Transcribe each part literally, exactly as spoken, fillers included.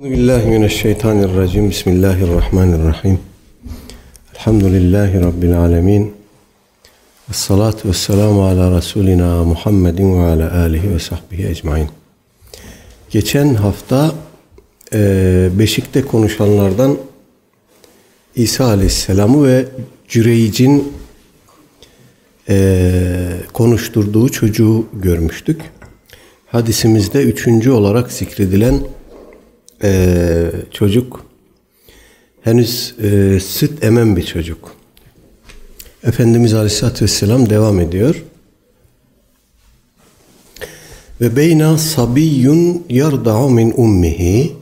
Euzubillahimineşşeytanirracim. Bismillahirrahmanirrahim. Elhamdülillahi Rabbil alemin. Esselatu vesselamu ala Resulina Muhammedin ve ala alihi ve sahbihi ecmain. Geçen hafta Beşik'te konuşanlardan İsa Aleyhisselam'ı ve Cüreyc'in konuşturduğu çocuğu görmüştük. Hadisimizde üçüncü olarak zikredilen Ee, çocuk henüz e, süt emen bir çocuk. Efendimiz Aleyhisselatü Vesselam devam ediyor. Ve beyna sabiyyun yarda'u min ummihi,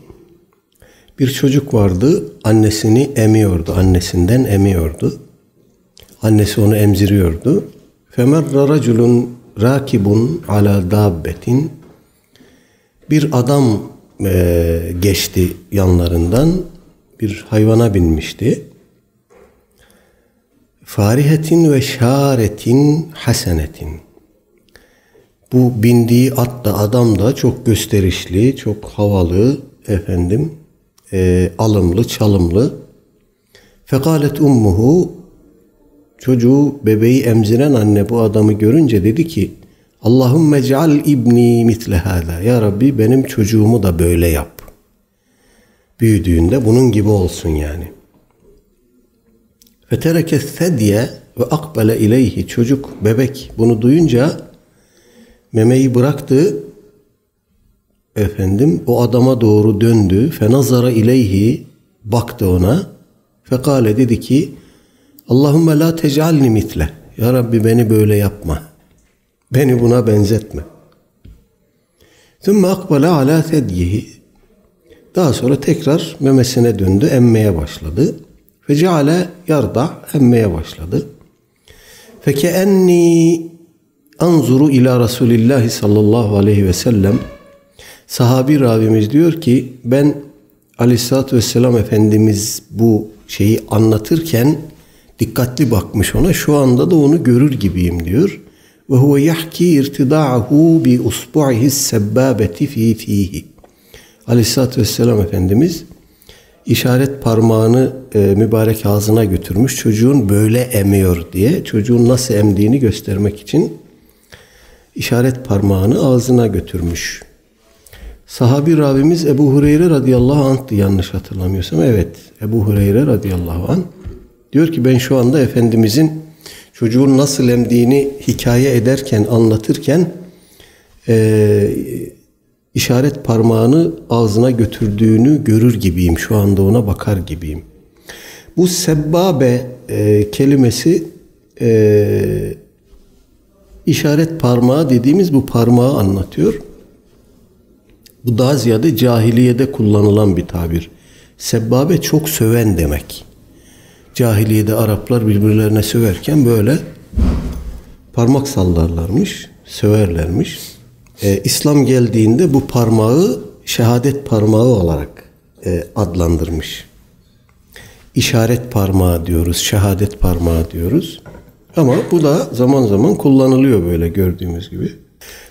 bir çocuk vardı, annesini emiyordu, annesinden emiyordu. Annesi onu emziriyordu. Femerra raculun rakibun ala dabbetin, bir adam Ee, geçti yanlarından, bir hayvana binmişti. Farihetin ve şaretin hasenetin. Bu bindiği at da adam da çok gösterişli, çok havalı, efendim, e, alımlı, çalımlı. Fekalet ummuhu, çocuğu, bebeği emziren anne bu adamı görünce dedi ki, Allahümme ceal ibni mitle hâlâ. Ya Rabbi, benim çocuğumu da böyle yap. Büyüdüğünde bunun gibi olsun yani. Fetereke sedye ve akbele ileyhi. Çocuk, bebek bunu duyunca memeyi bıraktı. Efendim, o adama doğru döndü. Fenazara ileyhi, baktı ona. Fekale, dedi ki, Allahümme la tecalni mitle. Ya Rabbi, beni böyle yapma. Beni buna benzetme. Sümme akbala ala sedyihi. Daha sonra tekrar memesine döndü, emmeye başladı. Fe ceale yarda, emmeye başladı. Fe keenni anzuru ila Resulillahi sallallahu aleyhi ve sellem. Sahabi ravimiz diyor ki, ben Aleyhisselatü Vesselam Efendimiz bu şeyi anlatırken dikkatli bakmış ona, şu anda da onu görür gibiyim diyor. Ve huve yahki irtida'ahu bi usbu'ihis sebbâbeti fî fîhî. Aleyhisselatü Vesselam Efendimiz işaret parmağını e, mübarek ağzına götürmüş, çocuğun böyle emiyor diye, çocuğun nasıl emdiğini göstermek için işaret parmağını ağzına götürmüş. Sahabi ravimiz Ebu Hureyre radıyallahu anh'tı yanlış hatırlamıyorsam. Evet, Ebu Hureyre radıyallahu anh diyor ki, ben şu anda Efendimizin çocuğun nasıl emdiğini hikaye ederken, anlatırken e, işaret parmağını ağzına götürdüğünü görür gibiyim. Şu anda ona bakar gibiyim. Bu sebbabe e, kelimesi e, işaret parmağı dediğimiz bu parmağı anlatıyor. Bu daha ziyade cahiliyede kullanılan bir tabir. Sebbabe çok söven demek. Cahiliyede Araplar birbirlerine söverken böyle parmak sallarlarmış, söverlermiş. Ee, İslam geldiğinde bu parmağı şehadet parmağı olarak e, adlandırmış. İşaret parmağı diyoruz, şehadet parmağı diyoruz. Ama bu da zaman zaman kullanılıyor böyle gördüğümüz gibi.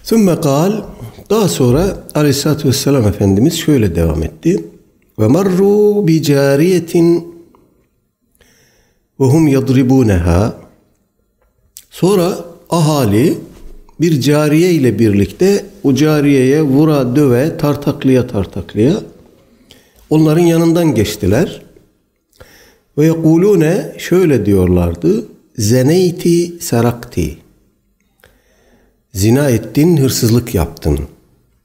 Sümme kal, daha sonra Aleyhisselatü Vesselam Efendimiz şöyle devam etti. Ve marru bi cariyetin ve hum yadribuneha. Sonra ahali bir cariye ile birlikte o cariyeye vura döve, tartaklıya tartaklıya onların yanından geçtiler. Ve yekulune, şöyle diyorlardı. Zeneyti serakti. Zina ettin, hırsızlık yaptın.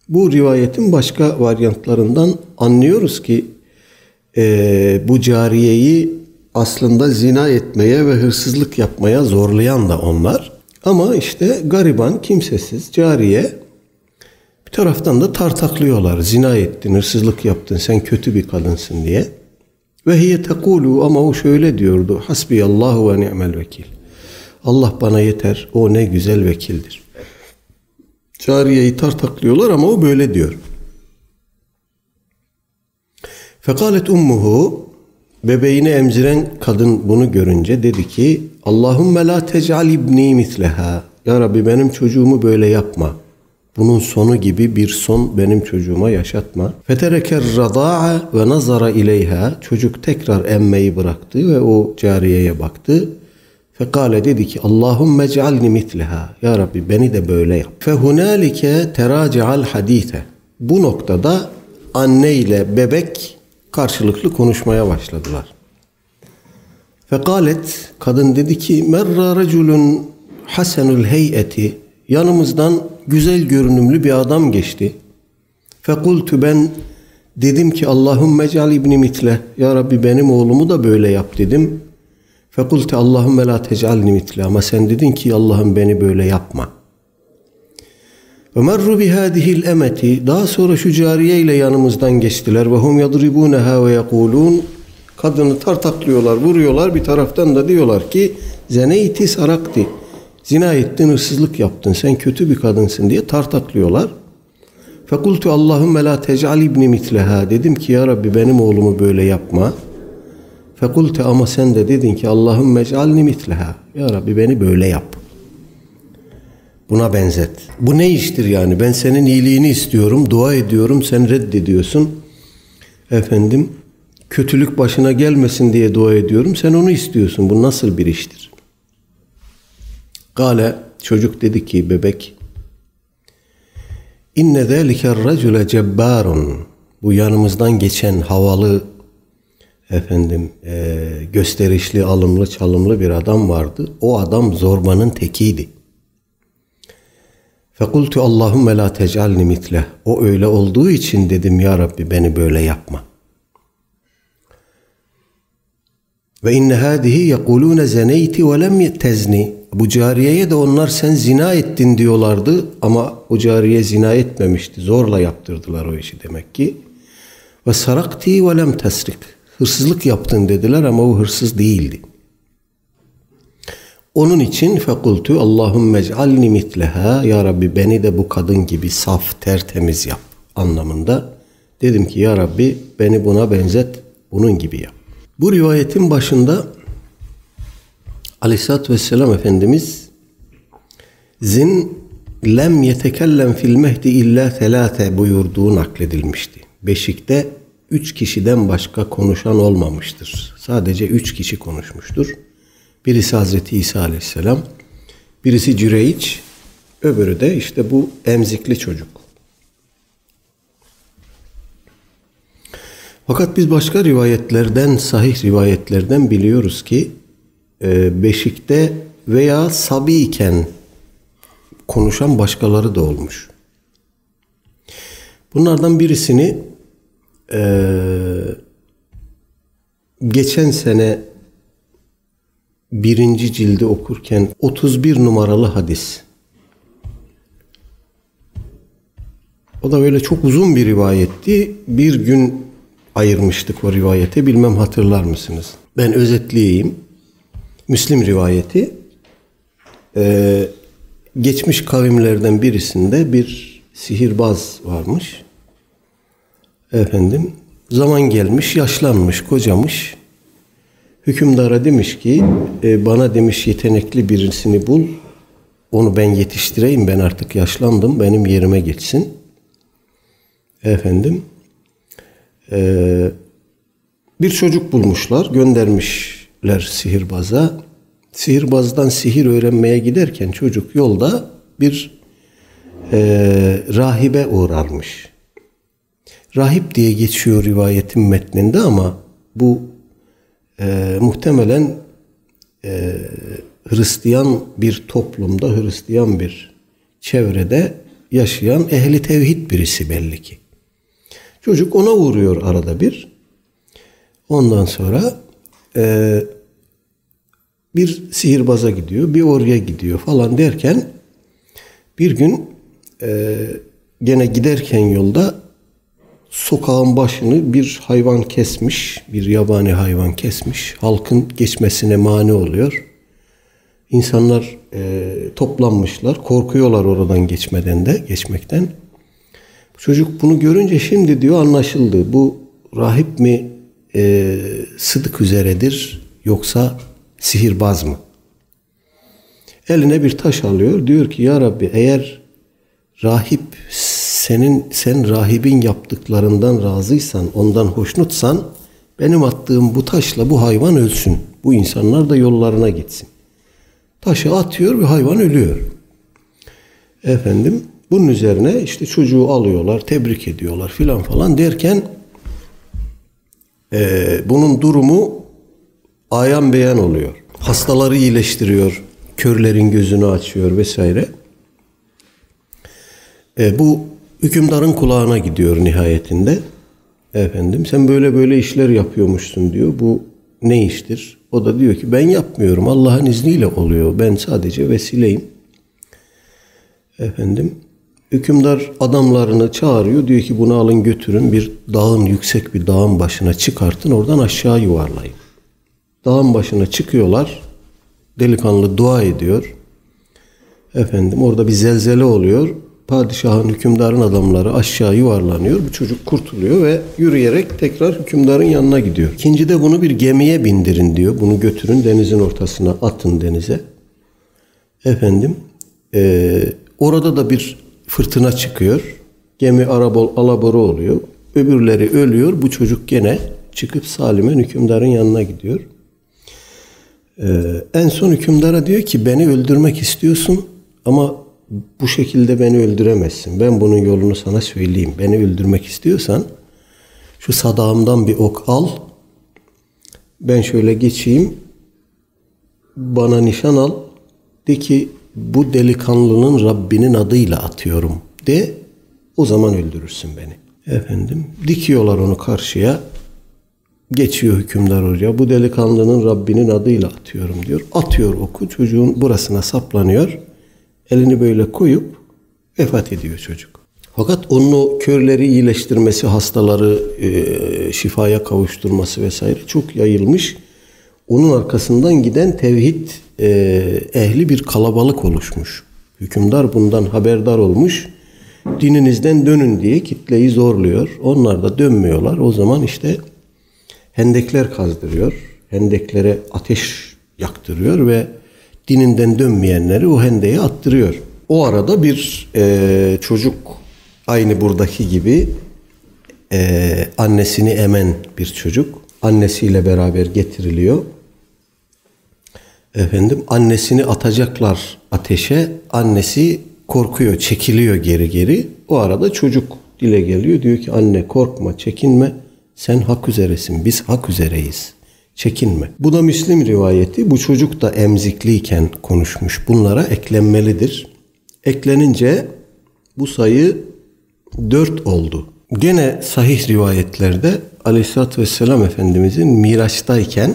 Bu rivayetin başka varyantlarından anlıyoruz ki e, bu cariyeyi aslında zina etmeye ve hırsızlık yapmaya zorlayan da onlar. Ama işte gariban, kimsesiz cariye, bir taraftan da tartaklıyorlar. Zina ettin, hırsızlık yaptın, sen kötü bir kadınsın diye. Ve hiye tekulu, ama o şöyle diyordu. Hasbiyallahu ve ni'mel vekil. Allah bana yeter, o ne güzel vekildir. Cariyeyi tartaklıyorlar ama o böyle diyor. Fekalet ummuhu, bebeğini emziren kadın bunu görünce dedi ki, Allahümme la tec'al ibni misleha. Ya Rabbi, benim çocuğumu böyle yapma. Bunun sonu gibi bir son benim çocuğuma yaşatma. Fetereker rada'a ve nazara ileyha. Çocuk tekrar emmeyi bıraktı ve o cariyeye baktı. Fekale dedi ki Allahümme cealni mitleha. Ya Rabbi beni de böyle yap. Fehunalike teraci'al hadite. Bu noktada anne ile bebek karşılıklı konuşmaya başladılar. Fekalet, kadın dedi ki merra reculun hasenul heyeti. Yanımızdan güzel görünümlü bir adam geçti. Fekultu ben dedim ki Allahümme ceal ibni mitle. Ya Rabbi benim oğlumu da böyle yap dedim. Fekultu Allahümme la tecealni mitle. Ama sen dedin ki Allah'ım beni böyle yapma. Ve merru bihadihil emeti. Daha sonra şu cariye ile yanımızdan geçtiler. Ve hum yadribuneha ve yekulun. Kadını tartaklıyorlar, vuruyorlar. Bir taraftan da diyorlar ki zeneyti sarakti. Zina ettin, hırsızlık yaptın, sen kötü bir kadınsın diye tartaklıyorlar. Fekultu Allahümme la teceal ibni mitleha. Dedim ki ya Rabbi benim oğlumu böyle yapma. Fekultu ama sen de dedin ki Allahümme cealni mitleha. Ya Rabbi beni böyle yap. Buna benzet. Bu ne iştir yani? Ben senin iyiliğini istiyorum, dua ediyorum, sen reddediyorsun. Efendim, kötülük başına gelmesin diye dua ediyorum, sen onu istiyorsun. Bu nasıl bir iştir? Kale, çocuk dedi ki bebek inne zâliker racule cebbarun. Bu yanımızdan geçen havalı efendim e, gösterişli, alımlı çalımlı bir adam vardı. O adam zorbanın tekiydi. Fekultu Allahümme la tecealni mitleh. O öyle olduğu için dedim ya Rabbi beni böyle yapma. Ve inne hâdihi yekulûne zeneyti ve lem yetezni. Bu cariyeye de onlar sen zina ettin diyorlardı ama o cariye zina etmemişti. Zorla yaptırdılar o işi demek ki. Ve sarakti ve lem tesrik. Hırsızlık yaptın dediler ama o hırsız değildi. Onun için fekultu Allahümme cealni mitleha. Ya Rabbi beni de bu kadın gibi saf, tertemiz yap anlamında. Dedim ki ya Rabbi beni buna benzet, bunun gibi yap. Bu rivayetin başında Aleyhisselatü Vesselam Efendimiz zin lem yetekellem fil mehdi illa telate buyurduğu nakledilmişti. Beşikte üç kişiden başka konuşan olmamıştır. Sadece üç kişi konuşmuştur. Birisi Hazreti İsa Aleyhisselam, birisi Cüreyc, öbürü de işte bu emzikli çocuk. Fakat biz başka rivayetlerden, sahih rivayetlerden biliyoruz ki beşikte veya sabiyken konuşan başkaları da olmuş. Bunlardan birisini geçen sene birinci cildi okurken otuz bir numaralı hadis. O da böyle çok uzun bir rivayetti. Bir gün ayırmıştık o rivayete. Bilmem hatırlar mısınız? Ben özetleyeyim. Müslim rivayeti ee, geçmiş kavimlerden birisinde bir sihirbaz varmış. Efendim zaman gelmiş, yaşlanmış, kocamış. Hükümdara demiş ki e, bana demiş yetenekli birisini bul. Onu ben yetiştireyim. Ben artık yaşlandım. Benim yerime geçsin. Efendim e, bir çocuk bulmuşlar. Göndermişler sihirbaza. Sihirbazdan sihir öğrenmeye giderken çocuk yolda bir e, rahibe uğrarmış. Rahip diye geçiyor rivayetin metninde ama bu Ee, muhtemelen e, Hristiyan bir toplumda, Hristiyan bir çevrede yaşayan ehli tevhid birisi belli ki. Çocuk ona uğruyor arada bir. Ondan sonra e, bir sihirbaza gidiyor, bir oraya gidiyor falan derken bir gün e, gene giderken yolda sokağın başını bir hayvan kesmiş, bir yabani hayvan kesmiş. Halkın geçmesine mani oluyor. İnsanlar e, toplanmışlar, korkuyorlar oradan geçmeden de, geçmekten. Çocuk bunu görünce şimdi diyor anlaşıldı. Bu rahip mi e, sıdık üzeredir yoksa sihirbaz mı? Eline bir taş alıyor. Diyor ki ya Rabbi eğer rahip senin sen rahibin yaptıklarından razıysan, ondan hoşnutsan, benim attığım bu taşla bu hayvan ölsün. Bu insanlar da yollarına gitsin. Taşı atıyor ve hayvan ölüyor. Efendim, bunun üzerine işte çocuğu alıyorlar, tebrik ediyorlar filan falan derken e, bunun durumu ayan beyan oluyor. Hastaları iyileştiriyor, körlerin gözünü açıyor vesaire. E, bu hükümdarın kulağına gidiyor nihayetinde. Efendim, sen böyle böyle işler yapıyormuşsun diyor. Bu ne iştir? O da diyor ki ben yapmıyorum. Allah'ın izniyle oluyor. Ben sadece vesileyim. Efendim, hükümdar adamlarını çağırıyor. Diyor ki bunu alın götürün. Bir dağın, yüksek bir dağın başına çıkartın. Oradan aşağı yuvarlayın. Dağın başına çıkıyorlar. Delikanlı dua ediyor. Efendim, orada bir zelzele oluyor. Padişahın, hükümdarın adamları aşağı yuvarlanıyor. Bu çocuk kurtuluyor ve yürüyerek tekrar hükümdarın yanına gidiyor. İkinci de bunu bir gemiye bindirin diyor. Bunu götürün denizin ortasına atın denize. Efendim e, orada da bir fırtına çıkıyor. Gemi arabol, alabora oluyor. Öbürleri ölüyor. Bu çocuk gene çıkıp salimen hükümdarın yanına gidiyor. E, en son hükümdara diyor ki beni öldürmek istiyorsun ama bu şekilde beni öldüremezsin. Ben bunun yolunu sana söyleyeyim. Beni öldürmek istiyorsan şu sadağımdan bir ok al. Ben şöyle geçeyim. Bana nişan al. De ki bu delikanlının Rabbinin adıyla atıyorum de. O zaman öldürürsün beni. Efendim, dikiyorlar onu karşıya. Geçiyor hükümdar oraya. Bu delikanlının Rabbinin adıyla atıyorum diyor. Atıyor oku. Çocuğun burasına saplanıyor. Elini böyle koyup vefat ediyor çocuk. Fakat onun o körleri iyileştirmesi, hastaları e, şifaya kavuşturması vesaire çok yayılmış. Onun arkasından giden tevhid e, ehli bir kalabalık oluşmuş. Hükümdar bundan haberdar olmuş. Dininizden dönün diye kitleyi zorluyor. Onlar da dönmüyorlar. O zaman işte hendekler kazdırıyor. Hendeklere ateş yaktırıyor ve dininden dönmeyenleri o hendeye attırıyor. O arada bir e, çocuk aynı buradaki gibi e, annesini emen bir çocuk. Annesiyle beraber getiriliyor. Efendim, annesini atacaklar ateşe. Annesi korkuyor, çekiliyor geri geri. O arada çocuk dile geliyor. Diyor ki anne korkma, çekinme. Sen hak üzeresin, biz hak üzereyiz. Çekinme. Bu da Müslim rivayeti. Bu çocuk da emzikliyken konuşmuş. Bunlara eklenmelidir. Eklenince bu sayı dört oldu. Gene sahih rivayetlerde Aleyhisselatü Vesselam Efendimizin Miraç'tayken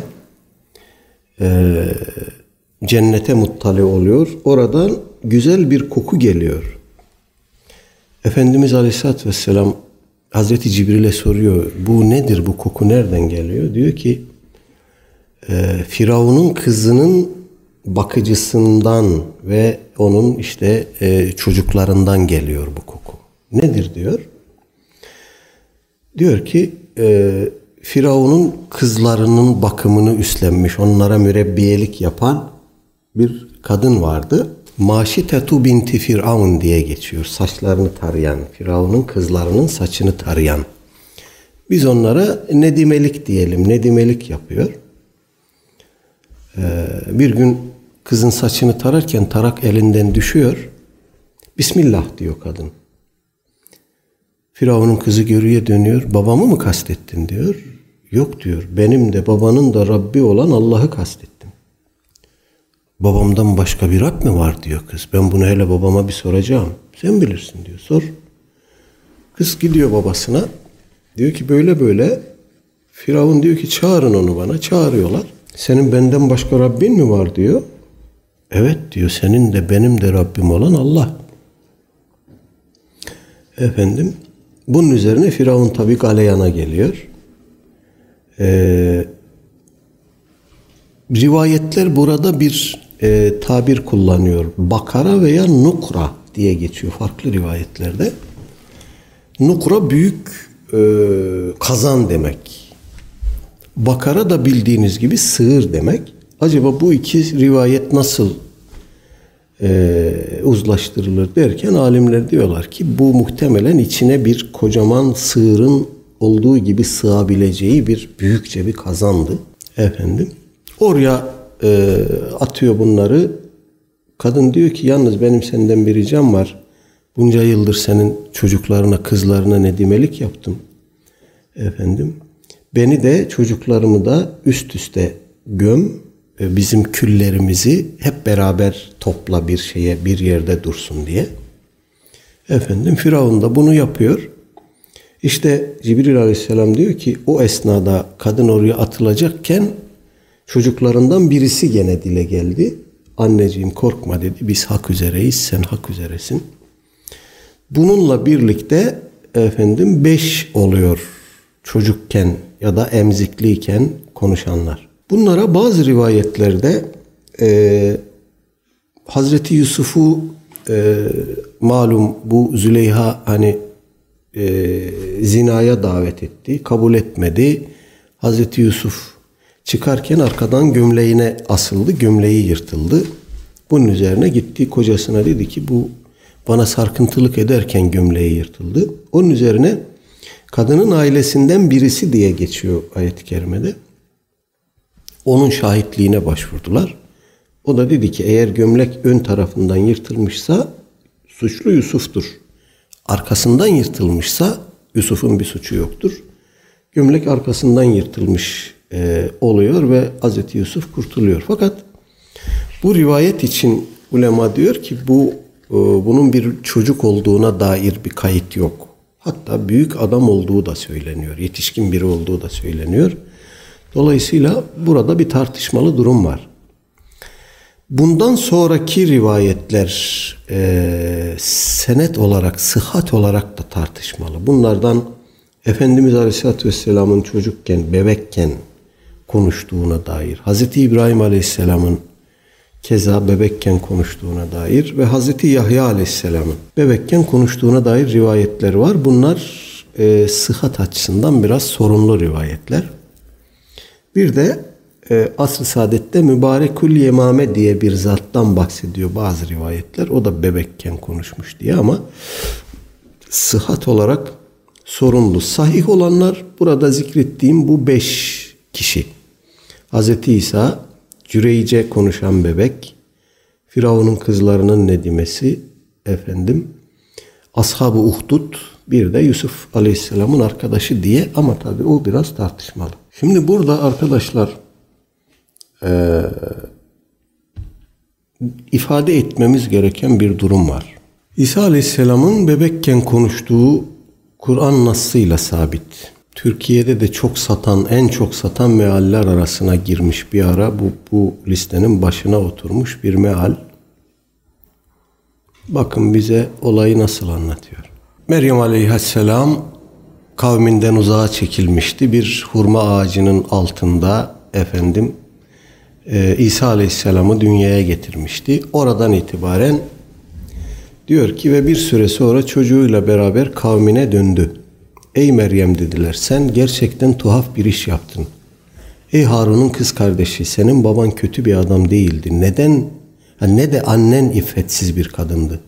e, cennete muttali oluyor. Oradan güzel bir koku geliyor. Efendimiz Aleyhisselatü Vesselam Hazreti Cibril'e soruyor. Bu nedir, bu koku nereden geliyor? Diyor ki Firavun'un kızının bakıcısından ve onun işte çocuklarından geliyor bu koku. Nedir diyor? Diyor ki Firavun'un kızlarının bakımını üstlenmiş, onlara mürebbiyelik yapan bir kadın vardı. Maşitetu binti Firavun diye geçiyor. Saçlarını tarayan, Firavun'un kızlarının saçını tarayan. Biz onlara nedimelik diyelim, nedimelik yapıyor. Bir gün kızın saçını tararken tarak elinden düşüyor. Bismillah diyor kadın. Firavun'un kızı görüye dönüyor. Babamı mı kastettin diyor. Yok diyor. Benim de babanın da Rabbi olan Allah'ı kastettim. Babamdan başka bir Rab mi var diyor kız. Ben bunu hele babama bir soracağım. Sen bilirsin diyor. Sor. Kız gidiyor babasına. Diyor ki böyle böyle. Firavun diyor ki çağırın onu bana. Çağırıyorlar. Senin benden başka Rabbin mi var diyor. Evet diyor, senin de benim de Rabbim olan Allah. Efendim, bunun üzerine Firavun tabi galeyana geliyor. Ee, rivayetler burada bir e, tabir kullanıyor. Bakara veya Nukra diye geçiyor farklı rivayetlerde. Nukra büyük e, kazan demek. Bakara da bildiğiniz gibi sığır demek. Acaba bu iki rivayet nasıl e, uzlaştırılır derken alimler diyorlar ki bu muhtemelen içine bir kocaman sığırın olduğu gibi sığabileceği bir büyükçe bir kazandı. Efendim oraya e, atıyor bunları. Kadın diyor ki yalnız benim senden bir ricam var. Bunca yıldır senin çocuklarına, kızlarına nedimelik yaptım. Efendim beni de çocuklarımı da üst üste göm, bizim küllerimizi hep beraber topla bir şeye, bir yerde dursun diye. Efendim Firavun da bunu yapıyor. İşte Cibril Aleyhisselam diyor ki o esnada kadın oraya atılacakken çocuklarından birisi gene dile geldi. Anneciğim korkma dedi, biz hak üzereyiz, sen hak üzeresin. Bununla birlikte efendim beş oluyor çocukken ya da emzikliyken konuşanlar. Bunlara bazı rivayetlerde e, Hazreti Yusuf'u e, malum bu Züleyha hani e, zinaya davet etti, kabul etmedi. Hazreti Yusuf çıkarken arkadan gömleğine asıldı, gömleği yırtıldı. Bunun üzerine gitti kocasına dedi ki bu bana sarkıntılık ederken gömleği yırtıldı. Onun üzerine kadının ailesinden birisi diye geçiyor ayet-i kerimede. Onun şahitliğine başvurdular. O da dedi ki eğer gömlek ön tarafından yırtılmışsa suçlu Yusuf'tur. Arkasından yırtılmışsa Yusuf'un bir suçu yoktur. Gömlek arkasından yırtılmış e, oluyor ve Hazreti Yusuf kurtuluyor. Fakat bu rivayet için ulema diyor ki bu e, bunun bir çocuk olduğuna dair bir kayıt yok. Hatta büyük adam olduğu da söyleniyor. Yetişkin biri olduğu da söyleniyor. Dolayısıyla burada bir tartışmalı durum var. Bundan sonraki rivayetler e, senet olarak, sıhhat olarak da tartışmalı. Bunlardan Efendimiz Aleyhisselatü Vesselam'ın çocukken, bebekken konuştuğuna dair, Hazreti İbrahim Aleyhisselam'ın keza bebekken konuştuğuna dair ve Hazreti Yahya Aleyhisselam'ın bebekken konuştuğuna dair rivayetler var. Bunlar e, sıhhat açısından biraz sorunlu rivayetler. Bir de e, Asr-ı Saadet'te Mübarekül Yemame diye bir zattan bahsediyor bazı rivayetler. O da bebekken konuşmuş diye ama sıhhat olarak sorunlu. Sahih olanlar burada zikrettiğim bu beş kişi. Hazreti İsa, Cüreyc'e konuşan bebek, Firavun'un kızlarının nedimesi, efendim, Ashab-ı Uhdud, bir de Yusuf Aleyhisselam'ın arkadaşı diye ama tabii o biraz tartışmalı. Şimdi burada arkadaşlar e, ifade etmemiz gereken bir durum var. İsa Aleyhisselam'ın bebekken konuştuğu Kur'an nassıyla sabit. Türkiye'de de çok satan, en çok satan mealler arasına girmiş bir ara. Bu, bu listenin başına oturmuş bir meal. Bakın bize olayı nasıl anlatıyor. Meryem Aleyhisselam kavminden uzağa çekilmişti. Bir hurma ağacının altında efendim e, İsa Aleyhisselam'ı dünyaya getirmişti. Oradan itibaren diyor ki ve bir süre sonra çocuğuyla beraber kavmine döndü. Ey Meryem dediler, sen gerçekten tuhaf bir iş yaptın. Ey Harun'un kız kardeşi, senin baban kötü bir adam değildi. Neden? Ha, ne de annen iffetsiz bir kadındı.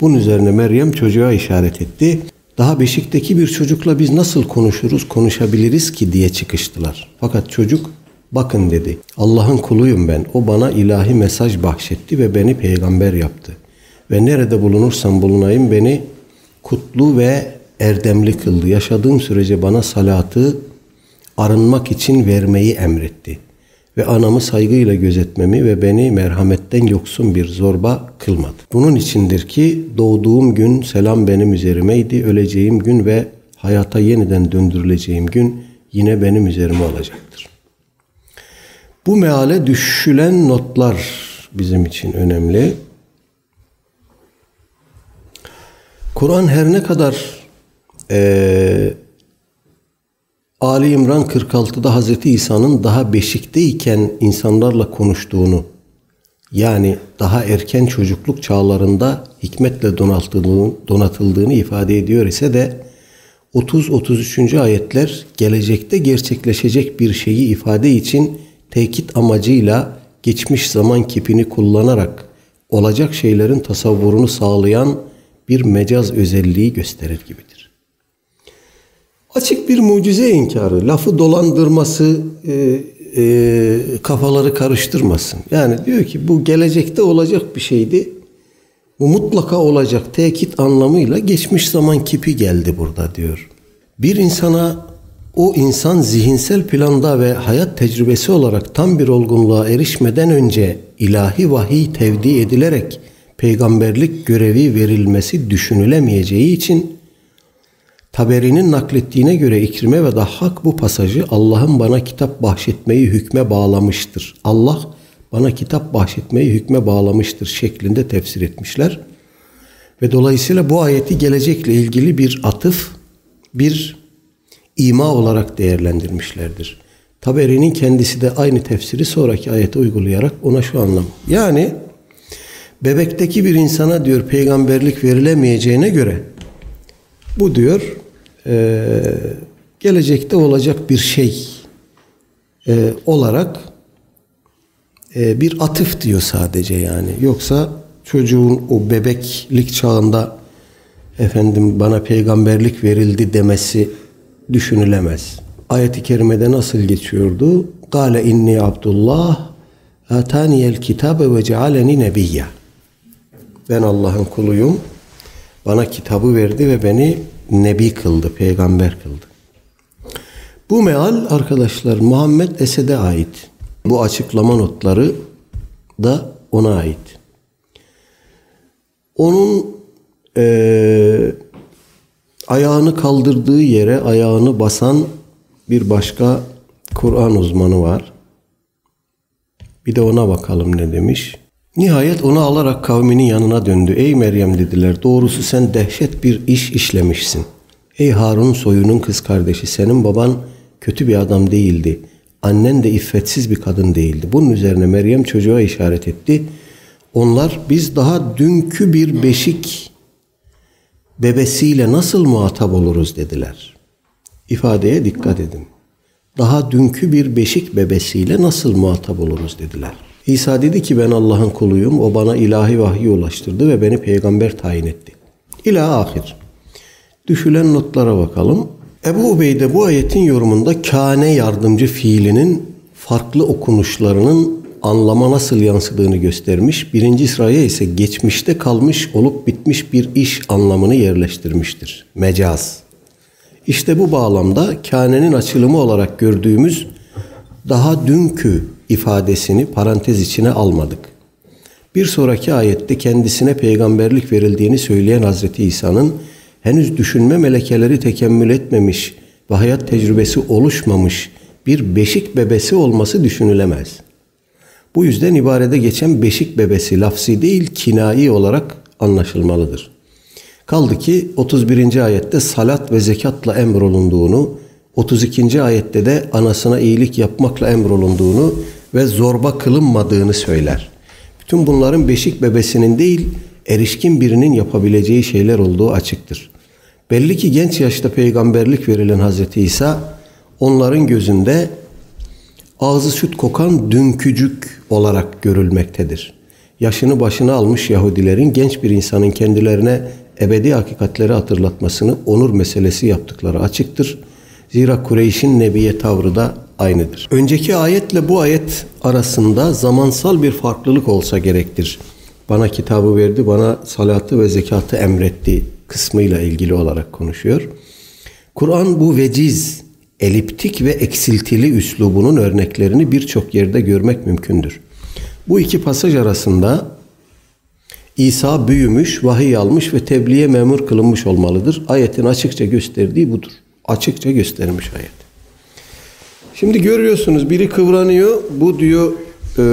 Bunun üzerine Meryem çocuğa işaret etti. Daha beşikteki bir çocukla biz nasıl konuşuruz, konuşabiliriz ki diye çıkıştılar. Fakat çocuk bakın dedi. Allah'ın kuluyum ben. O bana ilahi mesaj bahşetti ve beni peygamber yaptı. Ve nerede bulunursam bulunayım beni kutlu ve erdemli kıldı. Yaşadığım sürece bana salatı arınmak için vermeyi emretti. Ve anamı saygıyla gözetmemi ve beni merhametten yoksun bir zorba kılmadı. Bunun içindir ki doğduğum gün selam benim üzerimeydi. Öleceğim gün ve hayata yeniden döndürüleceğim gün yine benim üzerime olacaktır. Bu meale düşülen notlar bizim için önemli. Kur'an her ne kadar Ee, Ali İmran kırk altıda Hazreti İsa'nın daha beşikteyken insanlarla konuştuğunu, yani daha erken çocukluk çağlarında hikmetle donatıldığını, donatıldığını ifade ediyor ise de otuz otuz üçüncü ayetler gelecekte gerçekleşecek bir şeyi ifade için tekit amacıyla geçmiş zaman kipini kullanarak olacak şeylerin tasavvurunu sağlayan bir mecaz özelliği gösterir gibidir. Açık bir mucize inkarı, lafı dolandırması, e, e, kafaları karıştırmasın. Yani diyor ki bu gelecekte olacak bir şeydi. Bu mutlaka olacak tekit anlamıyla geçmiş zaman kipi geldi burada diyor. Bir insana o insan zihinsel planda ve hayat tecrübesi olarak tam bir olgunluğa erişmeden önce ilahi vahiy tevdi edilerek peygamberlik görevi verilmesi düşünülemeyeceği için Taberi'nin naklettiğine göre İkrime ve Dahhak bu pasajı Allah'ın bana kitap bahşetmeyi hükme bağlamıştır. Allah bana kitap bahşetmeyi hükme bağlamıştır şeklinde tefsir etmişler. Ve dolayısıyla bu ayeti gelecekle ilgili bir atıf, bir ima olarak değerlendirmişlerdir. Taberi'nin kendisi de aynı tefsiri sonraki ayete uygulayarak ona şu anlamı. Yani bebekteki bir insana diyor peygamberlik verilemeyeceğine göre bu diyor e, gelecekte olacak bir şey e, olarak e, bir atıf diyor sadece yani. Yoksa çocuğun o bebeklik çağında efendim bana peygamberlik verildi demesi düşünülemez. Ayet-i kerimede nasıl geçiyordu? Kâle inni abdullah âtaniyel kitabe ve cealeni nebiyya. Ben Allah'ın kuluyum. Bana kitabı verdi ve beni nebi kıldı, peygamber kıldı. Bu meal arkadaşlar Muhammed Esed'e ait. Bu açıklama notları da ona ait. Onun eee ayağını kaldırdığı yere ayağını basan bir başka Kur'an uzmanı var. Bir de ona bakalım ne demiş. Nihayet onu alarak kavminin yanına döndü. Ey Meryem dediler, doğrusu sen dehşet bir iş işlemişsin. Ey Harun soyunun kız kardeşi, senin baban kötü bir adam değildi. Annen de iffetsiz bir kadın değildi. Bunun üzerine Meryem çocuğa işaret etti. Onlar biz daha dünkü bir beşik bebesiyle nasıl muhatap oluruz dediler. İfadeye dikkat edin. Daha dünkü bir beşik bebesiyle nasıl muhatap oluruz dediler. İsa dedi ki ben Allah'ın kuluyum. O bana ilahi vahyi ulaştırdı ve beni peygamber tayin etti. İlâ ahir. Düşülen notlara bakalım. Ebu Ubeyde bu ayetin yorumunda kâne yardımcı fiilinin farklı okunuşlarının anlama nasıl yansıdığını göstermiş. Birinci sıraya ise geçmişte kalmış olup bitmiş bir iş anlamını yerleştirmiştir. Mecaz. İşte bu bağlamda kânenin açılımı olarak gördüğümüz daha dünkü ifadesini parantez içine almadık. Bir sonraki ayette kendisine peygamberlik verildiğini söyleyen Hazreti İsa'nın henüz düşünme melekeleri tekemmül etmemiş ve hayat tecrübesi oluşmamış bir beşik bebesi olması düşünülemez. Bu yüzden ibarede geçen beşik bebesi lafzi değil kinai olarak anlaşılmalıdır. Kaldı ki otuz birinci ayette salat ve zekatla emrolunduğunu, otuz ikinci ayette de anasına iyilik yapmakla emrolunduğunu ve zorba kılınmadığını söyler. Bütün bunların beşik bebesinin değil erişkin birinin yapabileceği şeyler olduğu açıktır. Belli ki genç yaşta peygamberlik verilen Hazreti İsa onların gözünde ağzı süt kokan dünkücük olarak görülmektedir. Yaşını başına almış Yahudilerin genç bir insanın kendilerine ebedi hakikatleri hatırlatmasını onur meselesi yaptıkları açıktır. Zira Kureyş'in nebiye tavrı da aynıdır. Önceki ayetle bu ayet arasında zamansal bir farklılık olsa gerektir. Bana kitabı verdi, bana salatı ve zekatı emretti kısmıyla ilgili olarak konuşuyor. Kur'an bu veciz, eliptik ve eksiltili üslubunun örneklerini birçok yerde görmek mümkündür. Bu iki pasaj arasında İsa büyümüş, vahiy almış ve tebliğe memur kılınmış olmalıdır. Ayetin açıkça gösterdiği budur. Açıkça göstermiş ayet. Şimdi görüyorsunuz biri kıvranıyor. Bu diyor e,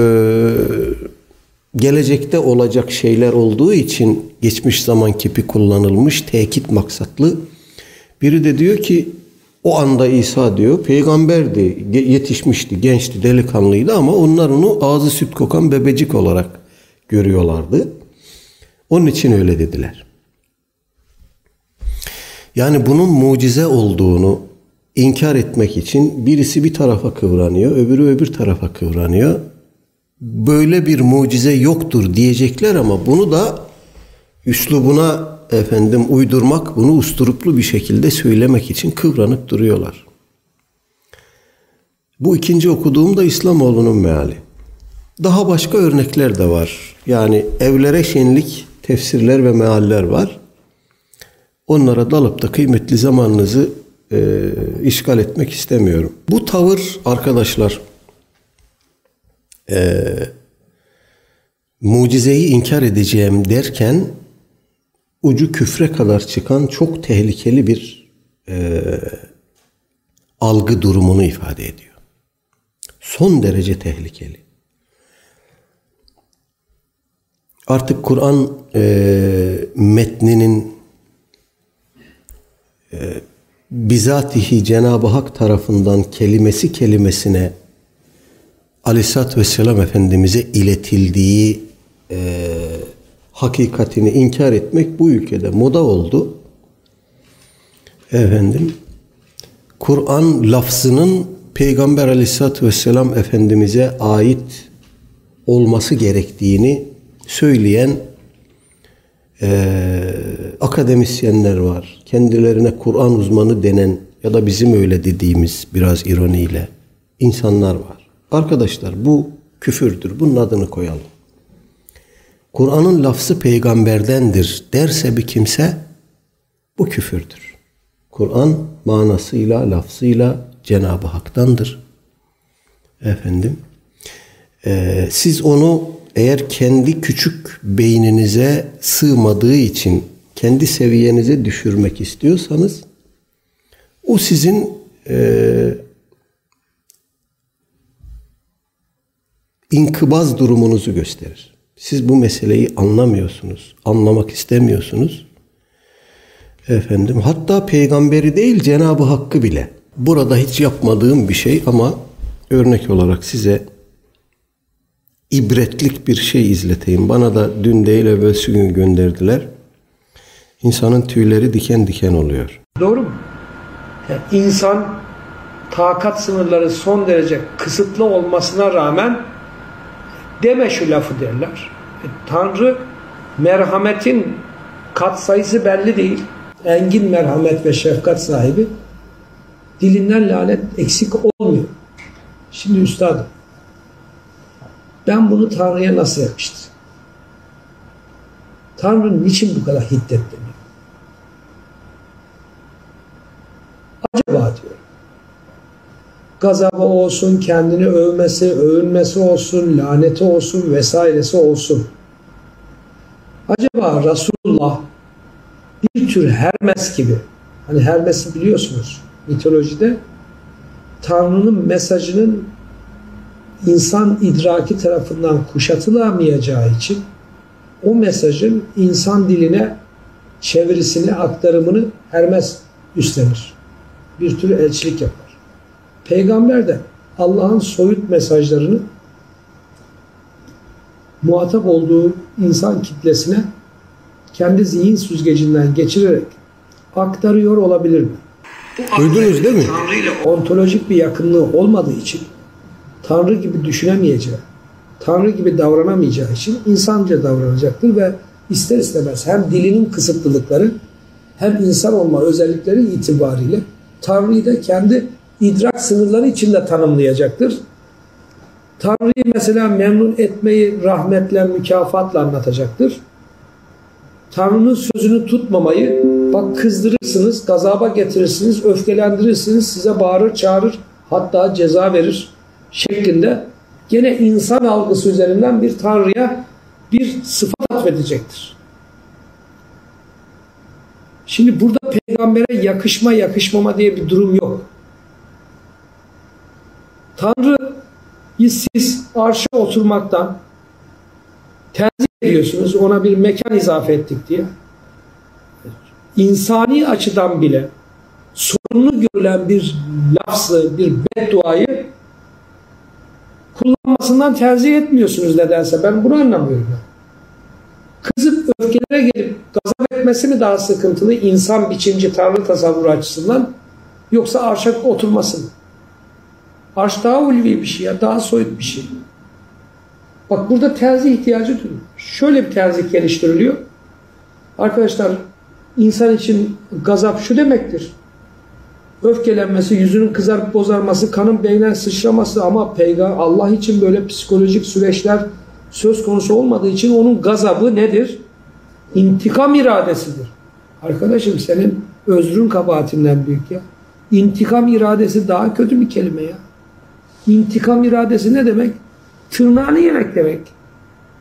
gelecekte olacak şeyler olduğu için geçmiş zaman kipi kullanılmış tekit maksatlı. Biri de diyor ki o anda İsa diyor peygamberdi, yetişmişti, gençti, delikanlıydı ama onlar onu ağzı süt kokan bebecik olarak görüyorlardı. Onun için öyle dediler. Yani bunun mucize olduğunu inkar etmek için birisi bir tarafa kıvranıyor, öbürü öbür tarafa kıvranıyor. böyle bir mucize yoktur diyecekler ama bunu da üslubuna efendim uydurmak, bunu usturuplu bir şekilde söylemek için kıvranıp duruyorlar. Bu ikinci okuduğumda İslamoğlu'nun meali. Daha başka örnekler de var. Yani evlere şenlik tefsirler ve mealler var. Onlara dalıp da kıymetli zamanınızı e, işgal etmek istemiyorum. Bu tavır arkadaşlar e, mucizeyi inkar edeceğim derken ucu küfre kadar çıkan çok tehlikeli bir e, algı durumunu ifade ediyor. Son derece tehlikeli. Artık Kur'an e, metninin e, bizatihi Cenab-ı Hak tarafından kelimesi kelimesine Aleyhisselatü Vesselam Efendimiz'e iletildiği e, hakikatini inkar etmek bu ülkede moda oldu. Efendim, Kur'an lafzının Peygamber Aleyhisselatü Vesselam Efendimiz'e ait olması gerektiğini söyleyen e, akademisyenler var. Kendilerine Kur'an uzmanı denen ya da bizim öyle dediğimiz biraz ironiyle insanlar var. Arkadaşlar bu küfürdür. Bunun adını koyalım. Kur'an'ın lafzı peygamberdendir derse bir kimse bu küfürdür. Kur'an manasıyla, lafzıyla Cenab-ı Hak'tandır. Efendim, e, siz onu eğer kendi küçük beyninize sığmadığı için kendi seviyenize düşürmek istiyorsanız o sizin e, inkıbaz durumunuzu gösterir. Siz bu meseleyi anlamıyorsunuz, anlamak istemiyorsunuz. Efendim, hatta peygamberi değil Cenab-ı Hakk'ı bile. Burada hiç yapmadığım bir şey ama örnek olarak size ibretlik bir şey izleteyim. Bana da dün değil evvelsi gün gönderdiler. İnsanın tüyleri diken diken oluyor. Doğru mu? Yani insan takat sınırları son derece kısıtlı olmasına rağmen deme şu lafı derler. E, Tanrı merhametin katsayısı belli değil. Engin merhamet ve şefkat sahibi. Dilinden lanet eksik olmuyor. Şimdi üstadım, ben bunu Tanrı'ya nasıl yapmıştım? Tanrı niçin bu kadar hiddetleniyor? Acaba diyor. Gazabı olsun, kendini övmesi, övünmesi olsun, laneti olsun vesairesi olsun. Acaba Resulullah bir tür Hermes gibi, hani Hermes'i biliyorsunuz mitolojide, Tanrı'nın mesajının insan idraki tarafından kuşatılamayacağı için o mesajın insan diline çevirisini, aktarımını Hermes üstlenir. Bir tür elçilik yapar. Peygamber de Allah'ın soyut mesajlarını muhatap olduğu insan kitlesine kendi zihin süzgecinden geçirerek aktarıyor olabilir mi? Duydunuz değil mi? Ontolojik bir yakınlığı olmadığı için Tanrı gibi düşünemeyeceği, Tanrı gibi davranamayacağı için insanca davranacaktır ve ister istemez hem dilinin kısıtlılıkları hem insan olma özellikleri itibariyle Tanrı'yı da kendi idrak sınırları içinde tanımlayacaktır. Tanrı'yı mesela memnun etmeyi rahmetle, mükafatla anlatacaktır. Tanrı'nın sözünü tutmamayı, bak kızdırırsınız, gazaba getirirsiniz, öfkelendirirsiniz, size bağırır, çağırır, hatta ceza verir şeklinde gene insan algısı üzerinden bir Tanrı'ya bir sıfat atfedecektir. Şimdi burada peygambere yakışma yakışmama diye bir durum yok. Tanrı'yı siz arşa oturmaktan tenzih ediyorsunuz, ona bir mekan izafe ettik diye. İnsani açıdan bile sorunlu görülen bir lafzı, bir bedduayı kullanmasından tenzih etmiyorsunuz nedense. Ben bunu anlamıyorum. Kızıp öfkelere gelip gazap etmesi mi daha sıkıntılı insan biçimci Tanrı tasavvuru açısından, yoksa arşa oturması mı? Arş daha ulvi bir şey ya, daha soyut bir şey. Bak burada terzi ihtiyacı duyuyor. Şöyle bir terzi geliştiriliyor. Arkadaşlar, insan için gazap şu demektir: öfkelenmesi, yüzünün kızarıp bozarması, kanın beynen sıçraması. Ama peygamber Allah için böyle psikolojik süreçler söz konusu olmadığı için onun gazabı nedir? İntikam iradesidir. Arkadaşım, senin özrün kabahatinden büyük ya. İntikam iradesi daha kötü bir kelime ya. İntikam iradesi ne demek? Tırnağını yemek demek.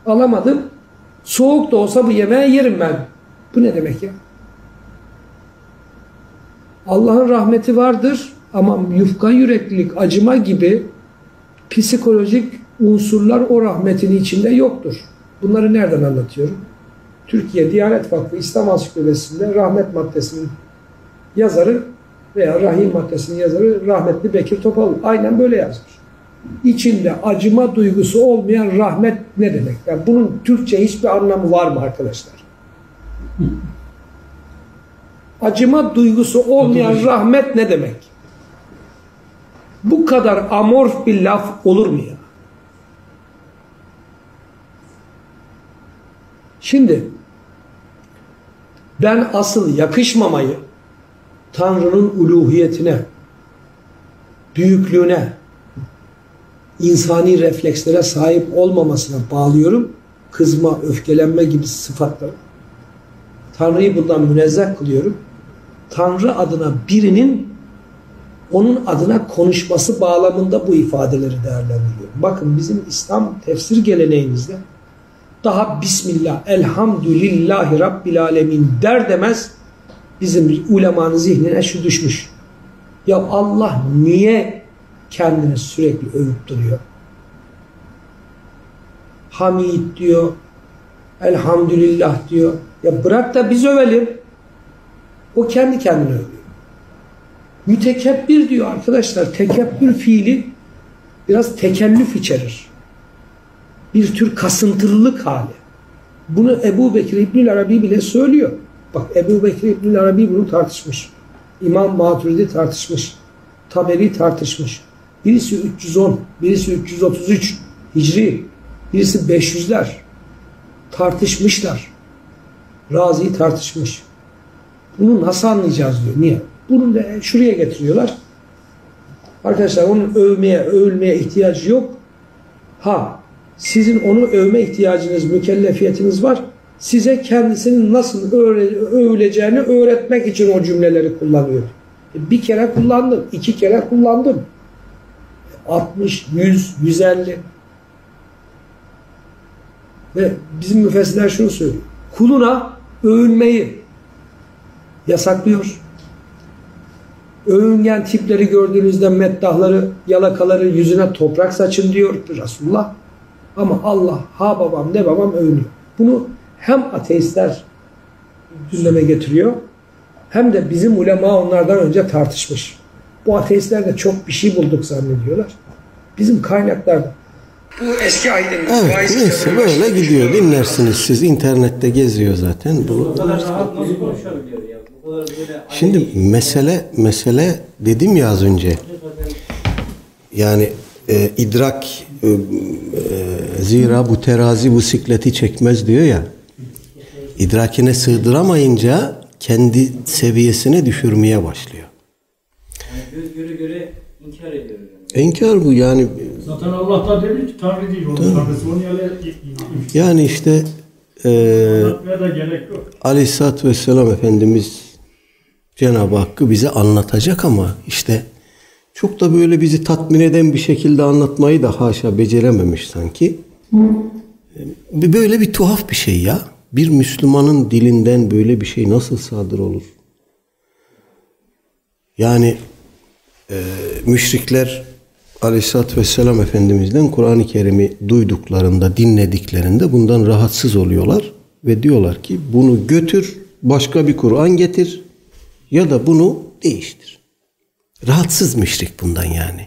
Alamadım, soğuk da olsa bu yemeği yerim ben. Bu ne demek ya? Allah'ın rahmeti vardır ama yufka yüreklilik, acıma gibi psikolojik unsurlar o rahmetin içinde yoktur. Bunları nereden anlatıyorum? Türkiye Diyanet Vakfı İslam Ansiklopedisi'nde rahmet maddesinin yazarı veya rahim maddesinin yazarı rahmetli Bekir Topal aynen böyle yazmış. İçinde acıma duygusu olmayan rahmet ne demek? Yani bunun Türkçe hiçbir anlamı var mı arkadaşlar? Acıma duygusu olmayan rahmet ne demek? Bu kadar amorf bir laf olur mu ya? Şimdi ben asıl yakışmamayı Tanrı'nın uluhiyetine, büyüklüğüne, insani reflekslere sahip olmamasına bağlıyorum. Kızma, öfkelenme gibi sıfatları. Tanrı'yı bundan münezzeh kılıyorum. Tanrı adına birinin onun adına konuşması bağlamında bu ifadeleri değerlendiriyorum. Bakın bizim İslam tefsir geleneğimizde daha Bismillah, Elhamdülillahi Rabbil Alemin der demez bizim ulemanın zihnine şu düşmüş: ya Allah niye kendini sürekli övüp duruyor? Hamid diyor, Elhamdülillah diyor. Ya bırak da biz övelim. O kendi kendine övüyor. Mütekebbir diyor arkadaşlar. Tekebbür fiili biraz tekellüf içerir. Bir tür kasıntılılık hali. Bunu Ebu Bekir İbnül Arabi bile söylüyor. Bak Ebu Bekir İbnül Arabi bunu tartışmış. İmam Maturidi tartışmış. Taberi tartışmış. Birisi üç yüz on, birisi üç yüz otuz üç Hicri, birisi beş yüzler. Tartışmışlar. Razi'yi tartışmış. Bunu nasıl anlayacağız diyor. Niye? Bunu da şuraya getiriyorlar. Arkadaşlar onun övmeye, övülmeye ihtiyacı yok. Ha, sizin onu övme ihtiyacınız, mükellefiyetiniz var. Size kendisinin nasıl övüleceğini öğretmek için o cümleleri kullanıyor. Bir kere kullandım, iki kere kullandım. altmış, yüz, yüz elli. Ve bizim müfessirler şunu söylüyor: kuluna övünmeyi yasaklıyor. Övüngen tipleri gördüğünüzde meddahları, yalakaları yüzüne toprak saçın diyor Resulullah. Ama Allah ha babam ne babam övünüyor. Bunu hem ateistler gündeme getiriyor hem de bizim ulema onlardan önce tartışmış. Bu ateistler de çok bir şey bulduk zannediyorlar. Bizim kaynaklarda bu eski aydınlık. Evet, neyse böyle gidiyor. Dinlersiniz siz. İnternette geziyor zaten. Bu kadar rahat nasıl konuşabiliyor ya? Bu kadar böyle. Şimdi mesele mesele dedim ya az önce. Yani e, idrak e, e, zira bu terazi bu sikleti çekmez diyor ya. İdrakine sığdıramayınca kendi seviyesine düşürmeye başlıyor. Yani göz göre göre inkar ediyor. İnkar bu yani. Zaten Allah da demiyor ki Tanrı değil, onun Tanrısı, onu yale yani işte eee Aleyhisselatü Vesselam Efendimiz Cenab-ı Hakk'ı bize anlatacak ama işte çok da böyle bizi tatmin eden bir şekilde anlatmayı da haşa becerememiş sanki. Hı. Böyle bir tuhaf bir şey ya. Bir Müslümanın dilinden böyle bir şey nasıl sadır olur? Yani e, müşrikler Aleyhisselatü Vesselam Efendimiz'den Kur'an-ı Kerim'i duyduklarında, dinlediklerinde bundan rahatsız oluyorlar ve diyorlar ki bunu götür, başka bir Kur'an getir ya da bunu değiştir. Rahatsız müşrik bundan yani.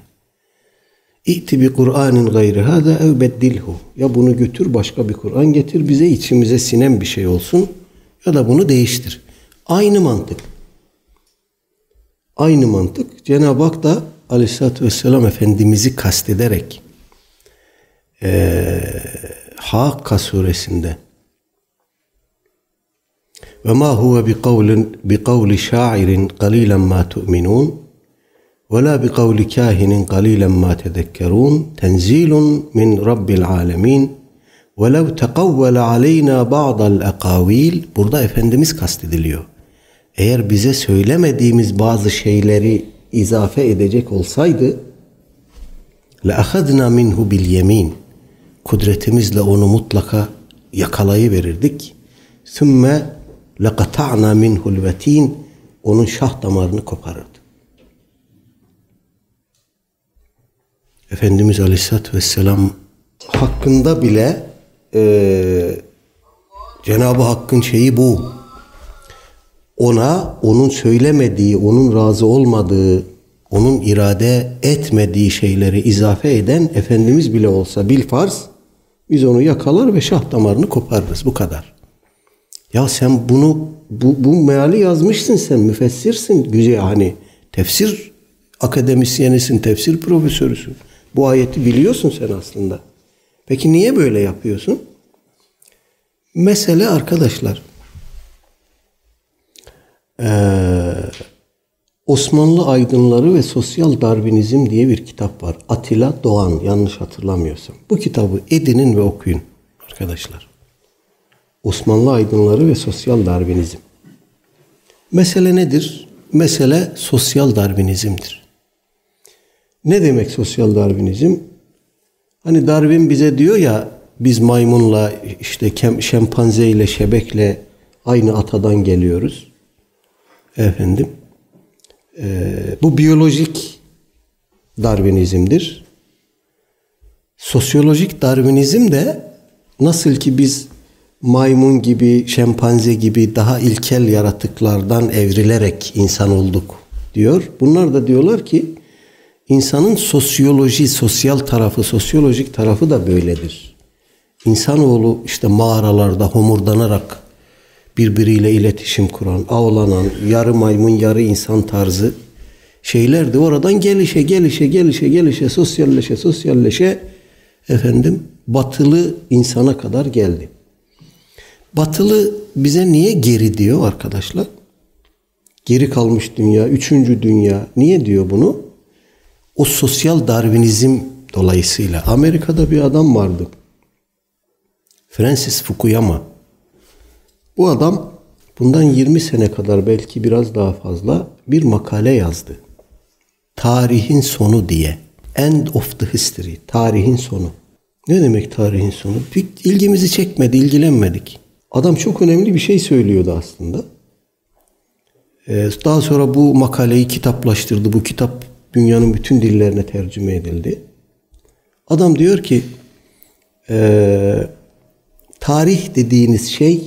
İ'ti bi Kur'anin gayri hâdâ ev beddilhu. Ya bunu götür, başka bir Kur'an getir, bize içimize sinen bir şey olsun ya da bunu değiştir. Aynı mantık. Aynı mantık. Cenab-ı Hak da Aleyhisselatü Vesselam Efendimiz'i kastederek e, Hakka suresinde ve ma huve bi kavlin bi kavli şairin qalilan ma tu'minun ve la bi kavli kahinin qalilan ma tezekkerun tenzilun min rabbil alemin ve lev tekavvele aleyna ba'dal akavil. Burada Efendimiz kastediliyor. Eğer bize söylemediğimiz bazı şeyleri izafe edecek olsaydı le ahadna minhu bil yemin, kudretimizle onu mutlaka yakalayıverirdik. Sümme le kata'na minhul vetin, onun şah damarını koparırdı. Efendimiz Aleyhisselatü Vesselam hakkında bile Ee, Cenab-ı Hakk'ın şeyi bu. Ona, onun söylemediği, onun razı olmadığı, onun irade etmediği şeyleri izafe eden Efendimiz bile olsa bilfarz, biz onu yakalar ve şah damarını koparırız. Bu kadar. Ya sen bunu, bu, bu meali yazmışsın sen, müfessirsin, güzel hani tefsir akademisyenisin, tefsir profesörüsün. Bu ayeti biliyorsun sen aslında. Peki niye böyle yapıyorsun? Mesele arkadaşlar, ee, Osmanlı Aydınları ve Sosyal Darwinizm diye bir kitap var. Atilla Doğan, yanlış hatırlamıyorsam. Bu kitabı edinin ve okuyun arkadaşlar. Osmanlı Aydınları ve Sosyal Darwinizm. Mesele nedir? Mesele sosyal darwinizmdir. Ne demek sosyal darwinizm? Hani Darwin bize diyor ya, biz maymunla, işte şempanzeyle, şebekle aynı atadan geliyoruz. Efendim, e, bu biyolojik Darwinizm'dir. Sosyolojik Darwinizm de nasıl ki biz maymun gibi, şempanze gibi daha ilkel yaratıklardan evrilerek insan olduk diyor. Bunlar da diyorlar ki, İnsanın sosyoloji, sosyal tarafı, sosyolojik tarafı da böyledir. İnsanoğlu işte mağaralarda homurdanarak birbiriyle iletişim kuran, avlanan, yarı maymun, yarı insan tarzı şeylerdi. Oradan gelişe, gelişe, gelişe, gelişe, sosyalleşe, sosyalleşe efendim batılı insana kadar geldi. Batılı bize niye geri diyor arkadaşlar? Geri kalmış dünya, üçüncü dünya. Niye diyor bunu? O sosyal darwinizm dolayısıyla. Amerika'da bir adam vardı, Francis Fukuyama. Bu adam bundan yirmi sene kadar, belki biraz daha fazla, bir makale yazdı. Tarihin sonu diye. End of the history. Tarihin sonu. Ne demek tarihin sonu? Pek ilgimizi çekmedi, ilgilenmedik. Adam çok önemli bir şey söylüyordu aslında. Ee, daha sonra bu makaleyi kitaplaştırdı. Bu kitap dünyanın bütün dillerine tercüme edildi. Adam diyor ki, e, tarih dediğiniz şey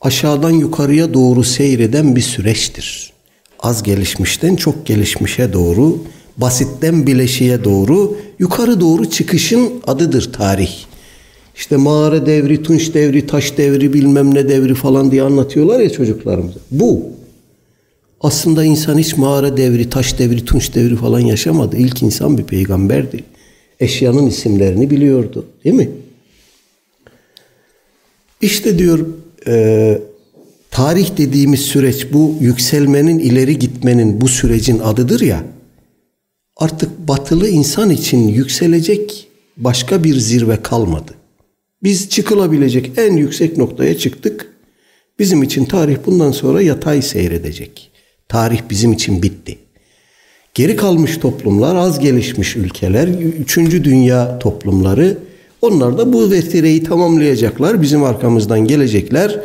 aşağıdan yukarıya doğru seyreden bir süreçtir. Az gelişmişten çok gelişmişe doğru, basitten bileşiğe doğru, yukarı doğru çıkışın adıdır tarih. İşte mağara devri, tunç devri, taş devri, bilmem ne devri falan diye anlatıyorlar ya çocuklarımıza. Bu. Aslında insan hiç mağara devri, taş devri, tunç devri falan yaşamadı. İlk insan bir peygamberdi. Eşyanın isimlerini biliyordu, değil mi? İşte diyor, e, tarih dediğimiz süreç, bu yükselmenin, ileri gitmenin, bu sürecin adıdır ya. Artık batılı insan için yükselecek başka bir zirve kalmadı. Biz çıkılabilecek en yüksek noktaya çıktık. Bizim için tarih bundan sonra yatay seyredecek. Tarih bizim için bitti. Geri kalmış toplumlar, az gelişmiş ülkeler, üçüncü dünya toplumları, onlar da bu vesileyi tamamlayacaklar. Bizim arkamızdan gelecekler.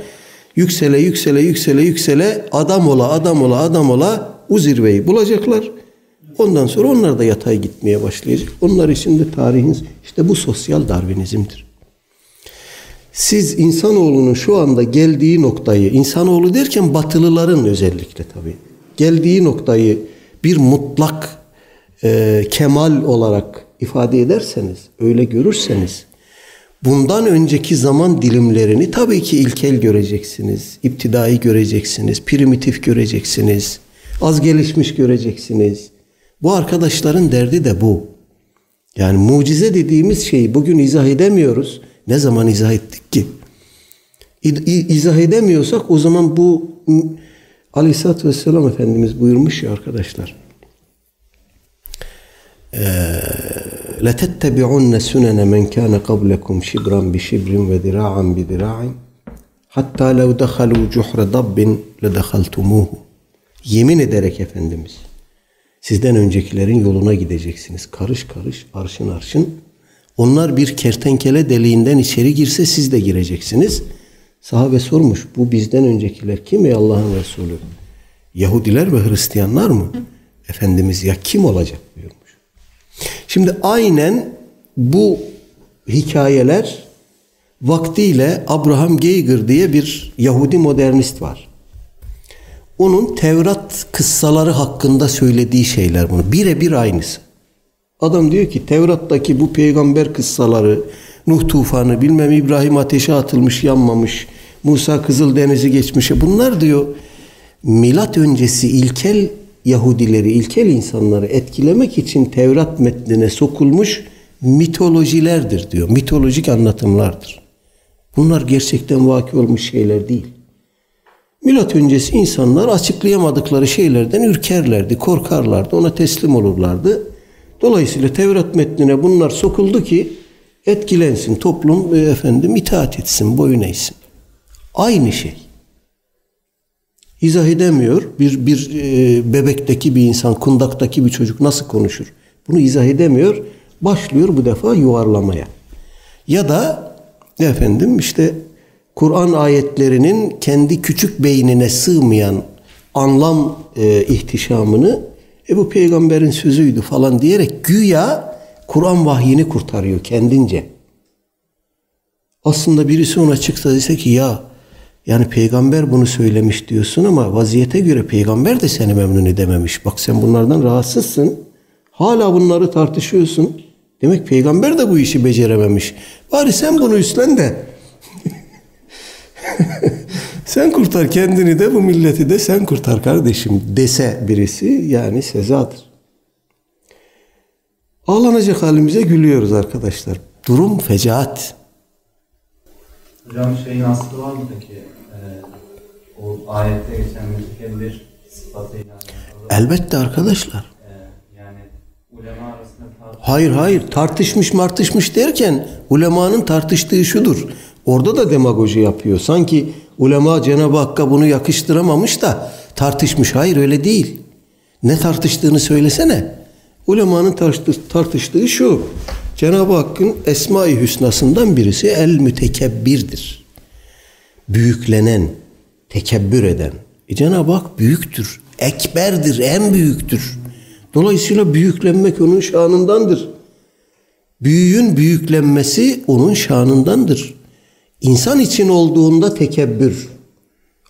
Yüksele, yüksele, yüksele, yüksele, adam ola, adam ola, adam ola, o zirveyi bulacaklar. Ondan sonra onlar da yatay gitmeye başlayacak. Onlar için de tarihiniz, işte bu sosyal darwinizmdir. Siz insanoğlunun şu anda geldiği noktayı, insanoğlu derken batılıların özellikle tabii, geldiği noktayı bir mutlak e, kemal olarak ifade ederseniz, öyle görürseniz, bundan önceki zaman dilimlerini tabii ki ilkel göreceksiniz, iptidai göreceksiniz, primitif göreceksiniz, az gelişmiş göreceksiniz. Bu arkadaşların derdi de bu. Yani mucize dediğimiz şeyi bugün izah edemiyoruz. Ne zaman izah ettik ki? İzah edemiyorsak o zaman bu Aleyhisselatü Vesselam Efendimiz buyurmuş ya arkadaşlar. لَتَتَّبِعُنَّ سُنَنَ مَنْ كَانَ قَبْلَكُمْ شِبْرًا بِشِبْرٍ وَذِرَاعًا بِذِرَاعٍ حَتَّى لَوْ دَخَلُوا جُحْرَ ضَبٍ لَدَخَلْتُمُوهُ. Yemin ederek Efendimiz, sizden öncekilerin yoluna gideceksiniz. Karış karış, arşın arşın. Onlar bir kertenkele deliğinden içeri girse siz de gireceksiniz. Sahabe sormuş, bu bizden öncekiler kim ey Allah'ın Resulü? Yahudiler ve Hristiyanlar mı? Efendimiz ya kim olacak diyormuş. Şimdi aynen bu hikayeler vaktiyle Abraham Geiger diye bir Yahudi modernist var. Onun Tevrat kıssaları hakkında söylediği şeyler bunu. Birebir aynısı. Adam diyor ki Tevrat'taki bu peygamber kıssaları, Nuh tufanı, bilmem İbrahim ateşe atılmış, yanmamış, Musa Kızıldeniz'i geçmiş. Bunlar diyor milat öncesi ilkel Yahudileri, ilkel insanları etkilemek için Tevrat metnine sokulmuş mitolojilerdir diyor. Mitolojik anlatımlardır. Bunlar gerçekten vaki olmuş şeyler değil. Milat öncesi insanlar açıklayamadıkları şeylerden ürkerlerdi, korkarlardı, ona teslim olurlardı. Dolayısıyla Tevrat metnine bunlar sokuldu ki etkilensin toplum, efendim itaat etsin, boyun eğsin. Aynı şey. İzah edemiyor. Bir, bir e, bebekteki bir insan, kundaktaki bir çocuk nasıl konuşur? Bunu izah edemiyor. Başlıyor bu defa yuvarlamaya. Ya da efendim işte Kur'an ayetlerinin kendi küçük beynine sığmayan anlam e, ihtişamını e bu peygamberin sözüydü falan diyerek güya Kur'an vahyini kurtarıyor kendince. Aslında birisi ona çıksa dese ki ya yani peygamber bunu söylemiş diyorsun ama vaziyete göre peygamber de seni memnun edememiş. Bak sen bunlardan rahatsızsın. Hala bunları tartışıyorsun. Demek peygamber de bu işi becerememiş. Bari sen bunu üstlen de sen kurtar kendini de bu milleti de sen kurtar kardeşim dese birisi yani sezadır. Ağlanacak halimize gülüyoruz arkadaşlar. Durum fecaat. Hocam şeyin aslı var mı peki? Ee, o ayette geçen müzikin bir sıfatıyla alakalı. Elbette arkadaşlar. Ee, yani ulema arasında tartışmış. Hayır hayır tartışmış martışmış derken ulemanın tartıştığı şudur. Orada da demagoji yapıyor. Sanki ulema Cenab-ı Hakk'a bunu yakıştıramamış da tartışmış. Hayır öyle değil. Ne tartıştığını söylesene. Ulemanın tartıştığı şu. Cenab-ı Hakk'ın Esma-i Hüsna'sından birisi el-mütekebbirdir. Büyüklenen, tekebbür eden. E Cenab-ı Hak büyüktür, ekberdir, en büyüktür. Dolayısıyla büyüklenmek onun şanındandır. Büyüğün büyüklenmesi onun şanındandır. İnsan için olduğunda tekebbür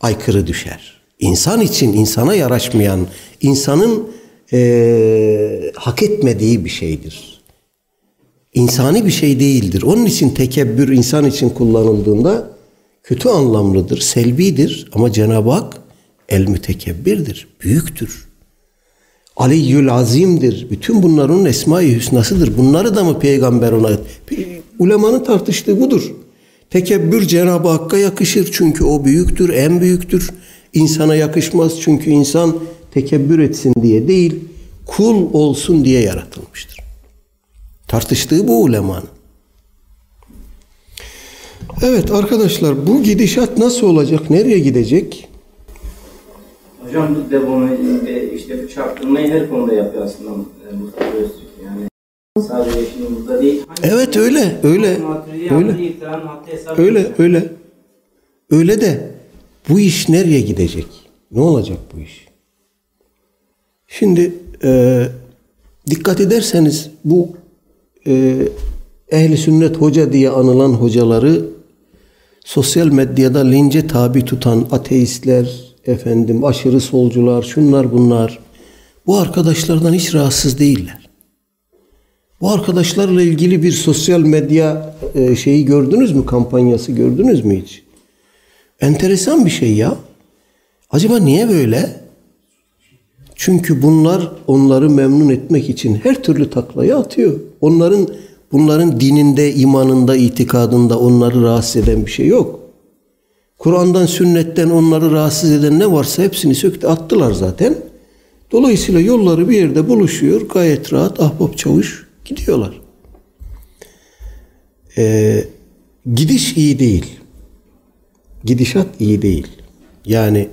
aykırı düşer. İnsan için insana yaraşmayan, insanın Ee, hak etmediği bir şeydir. İnsani bir şey değildir. Onun için tekebbür insan için kullanıldığında kötü anlamlıdır, selbidir. Ama Cenab-ı Hak el-mütekebbirdir, büyüktür. Aliyyül azimdir. Bütün bunlar onun Esma-i Hüsna'sıdır. Bunları da mı peygamber ona... Ulemanın tartıştığı budur. Tekebbür Cenab-ı Hakk'a yakışır. Çünkü o büyüktür, en büyüktür. İnsana yakışmaz. Çünkü insan... tekebbür etsin diye değil, kul olsun diye yaratılmıştır. Tartıştığı bu ulemanın. Evet arkadaşlar, bu gidişat nasıl olacak? Nereye gidecek? Hocam bu debonu, işte bu çarptırmayı her konuda yapıyor aslında. Yani sadece şimdi burada değil. Evet öyle, öyle. Öyle, öyle, öyle. Öyle de bu iş nereye gidecek? Ne olacak bu iş? Şimdi e, dikkat ederseniz bu e, ehli sünnet hoca diye anılan hocaları sosyal medyada lince tabi tutan ateistler, efendim aşırı solcular, şunlar bunlar, bu arkadaşlardan hiç rahatsız değiller. Bu arkadaşlarla ilgili bir sosyal medya e, şeyi gördünüz mü, kampanyası gördünüz mü hiç? Enteresan bir şey ya. Acaba niye böyle? Çünkü bunlar onları memnun etmek için her türlü taklaya atıyor. Onların bunların dininde, imanında, itikadında onları rahatsız eden bir şey yok. Kur'an'dan, sünnetten onları rahatsız eden ne varsa hepsini söktü, attılar zaten. Dolayısıyla yolları bir yerde buluşuyor. Gayet rahat ahbap çavuş gidiyorlar. Ee, gidiş iyi değil. Gidişat iyi değil. Yani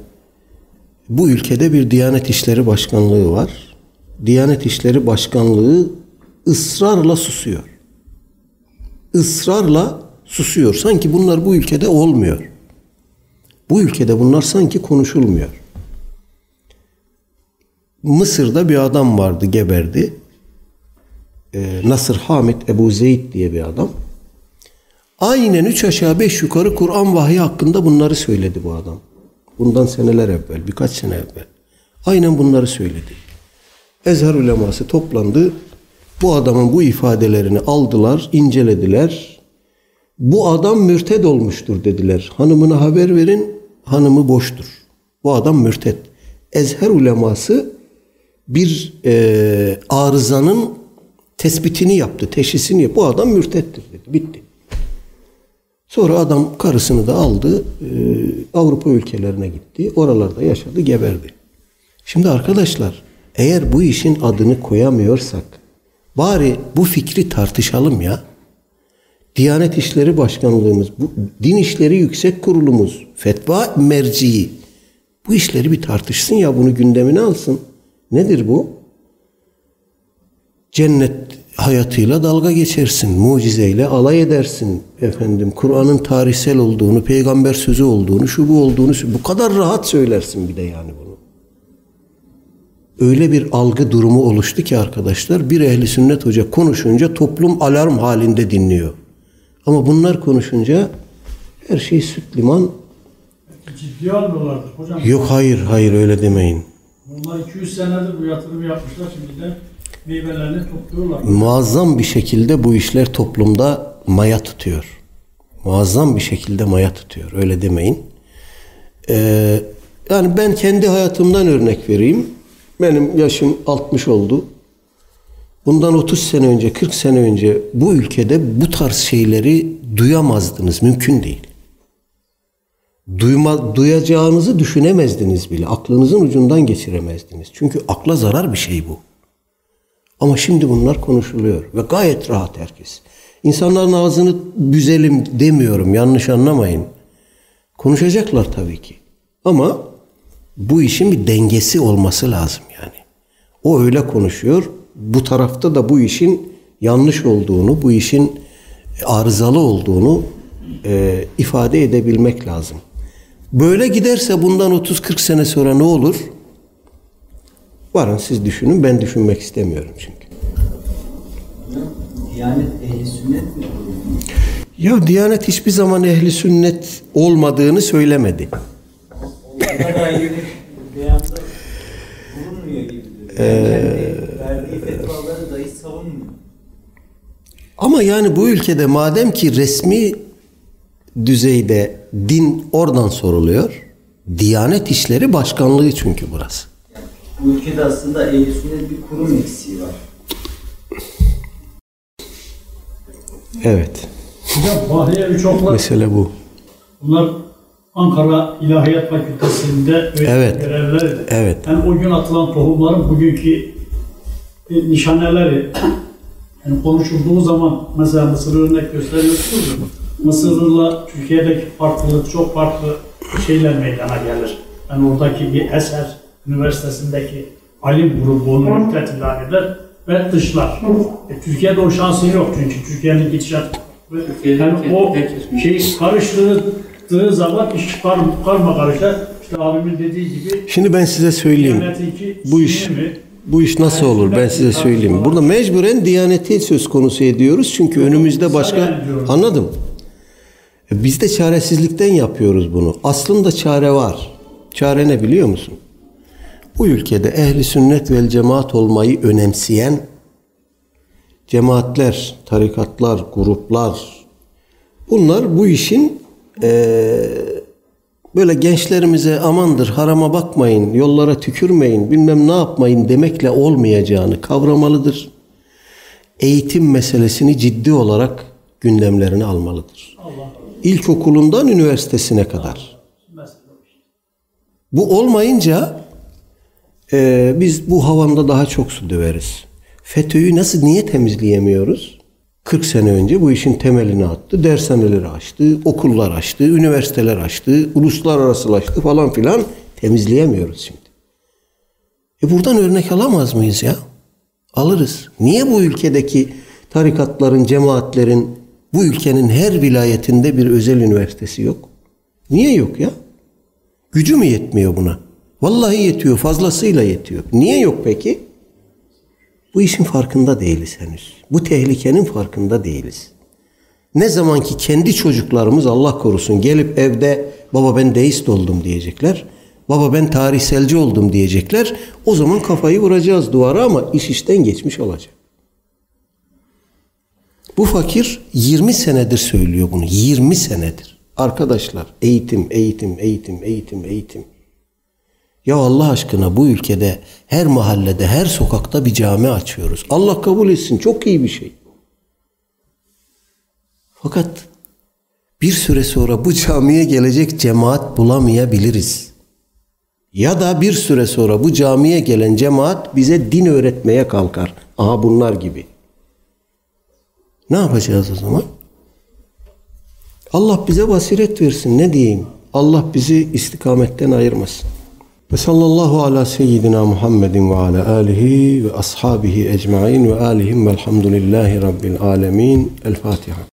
bu ülkede bir Diyanet İşleri Başkanlığı var. Diyanet İşleri Başkanlığı ısrarla susuyor. Israrla susuyor. Sanki bunlar bu ülkede olmuyor. Bu ülkede bunlar sanki konuşulmuyor. Mısır'da bir adam vardı, geberdi. Ee, Nasr Hamid Ebu Zeyd diye bir adam. Aynen üç aşağı beş yukarı Kur'an vahyi hakkında bunları söyledi bu adam. Bundan seneler evvel, birkaç sene evvel. Aynen bunları söyledi. Ezher uleması toplandı. Bu adamın bu ifadelerini aldılar, incelediler. Bu adam mürted olmuştur dediler. Hanımına haber verin, hanımı boştur. Bu adam mürted. Ezher uleması bir e, arızanın tespitini yaptı, teşhisini yaptı. Bu adam mürteddir dedi, bitti. Sonra adam karısını da aldı, e, Avrupa ülkelerine gitti. Oralarda yaşadı, geberdi. Şimdi arkadaşlar, eğer bu işin adını koyamıyorsak, bari bu fikri tartışalım ya. Diyanet İşleri Başkanlığımız, bu, Din İşleri Yüksek Kurulumuz, fetva merciği, bu işleri bir tartışsın ya, bunu gündemine alsın. Nedir bu? Cennet hayatıyla dalga geçersin, mucizeyle alay edersin efendim. Kur'an'ın tarihsel olduğunu, peygamber sözü olduğunu, şu bu olduğunu, bu kadar rahat söylersin bir de yani bunu. Öyle bir algı durumu oluştu ki arkadaşlar, bir ehli sünnet hoca konuşunca toplum alarm halinde dinliyor. Ama bunlar konuşunca her şey süt liman. Ciddiye almıyorlardı hocam. Yok, hayır hayır öyle demeyin. Bunlar iki yüz senedir bu yatırımı yapmışlar, şimdi de meyvelerini topluyorlar. Muazzam bir şekilde bu işler toplumda maya tutuyor. Muazzam bir şekilde maya tutuyor. Öyle demeyin. Ee, yani ben kendi hayatımdan örnek vereyim. Benim yaşım altmış oldu. Bundan otuz sene önce, kırk sene önce bu ülkede bu tarz şeyleri duyamazdınız. Mümkün değil. Duyma, duyacağınızı düşünemezdiniz bile. Aklınızın ucundan geçiremezdiniz. Çünkü akla zarar bir şey bu. Ama şimdi bunlar konuşuluyor ve gayet rahat herkes. İnsanların ağzını büzelim demiyorum, yanlış anlamayın. Konuşacaklar tabii ki. Ama bu işin bir dengesi olması lazım yani. O öyle konuşuyor. Bu tarafta da bu işin yanlış olduğunu, bu işin arızalı olduğunu e, ifade edebilmek lazım. Böyle giderse bundan otuz kırk sene sonra ne olur? Varın siz düşünün, ben düşünmek istemiyorum çünkü. Diyanet ehli sünnet mi? Ya Diyanet hiçbir zaman ehli sünnet olmadığını söylemedi. ee, ama yani bu ülkede madem ki resmi düzeyde din oradan soruluyor, Diyanet İşleri Başkanlığı çünkü burası. Bu ülkede aslında ehli sünnet bir kurum eksiği var. Evet. Hocam Bahriye Üçoklar. Mesele bu. Bunlar Ankara İlahiyat Fakültesi'nde evet. görevlerdi. Evet. Yani o gün atılan tohumların bugünkü nişaneleri, yani konuşulduğu zaman mesela Mısır'ı örnek gösteriyorsunuz ya, Mısır'la Türkiye'deki farklılık, çok farklı şeyler meydana gelir. Yani oradaki bir eser, üniversitesindeki alim grubu onu müddet ilan eder ve dışlar. E, Türkiye'de o şansı yok çünkü Türkiye'nin gidişat ve yani o şey karıştığı zaman iş karma karışlar. İşte abimin dediği gibi. Şimdi ben size söyleyeyim. Bu iş mi? Bu iş nasıl olur? Ben size söyleyeyim. Burada mecburen Diyaneti söz konusu ediyoruz çünkü yok, önümüzde başka anladım. E, biz de çaresizlikten yapıyoruz bunu. Aslında çare var. Çare ne biliyor musun? Bu ülkede ehli sünnet vel cemaat olmayı önemseyen cemaatler, tarikatlar, gruplar, bunlar bu işin e, böyle gençlerimize amandır harama bakmayın, yollara tükürmeyin, bilmem ne yapmayın demekle olmayacağını kavramalıdır. Eğitim meselesini ciddi olarak gündemlerine almalıdır. İlkokulundan üniversitesine kadar. Bu olmayınca e, biz bu havamda daha çok su döveriz. FETÖ'yü nasıl, niye temizleyemiyoruz? kırk sene önce bu işin temelini attı, dershaneleri açtı, okullar açtı, üniversiteler açtı, uluslararasılaştı falan filan, temizleyemiyoruz şimdi. E buradan örnek alamaz mıyız ya? Alırız. Niye bu ülkedeki tarikatların, cemaatlerin, bu ülkenin her vilayetinde bir özel üniversitesi yok? Niye yok ya? Gücü mü yetmiyor buna? Vallahi yetiyor, fazlasıyla yetiyor. Niye yok peki? Bu işin farkında değiliz henüz. Bu tehlikenin farkında değiliz. Ne zaman ki kendi çocuklarımız, Allah korusun, gelip evde baba ben deist oldum diyecekler, baba ben tarihselci oldum diyecekler, o zaman kafayı vuracağız duvara ama iş işten geçmiş olacak. Bu fakir yirmi senedir söylüyor bunu. yirmi senedir. Arkadaşlar, eğitim, eğitim, eğitim, eğitim, eğitim. Ya Allah aşkına, bu ülkede her mahallede, her sokakta bir cami açıyoruz. Allah kabul etsin, çok iyi bir şey. Fakat bir süre sonra bu camiye gelecek cemaat bulamayabiliriz. Ya da bir süre sonra bu camiye gelen cemaat bize din öğretmeye kalkar. Aha bunlar gibi. Ne yapacağız o zaman? Allah bize basiret versin, ne diyeyim? Allah bizi istikametten ayırmasın. Ve sallallahu ala seyyidina Muhammedin ve ala alihi ve ashabihi ecmain ve alihim velhamdülillahi rabbil alemin. El Fatiha.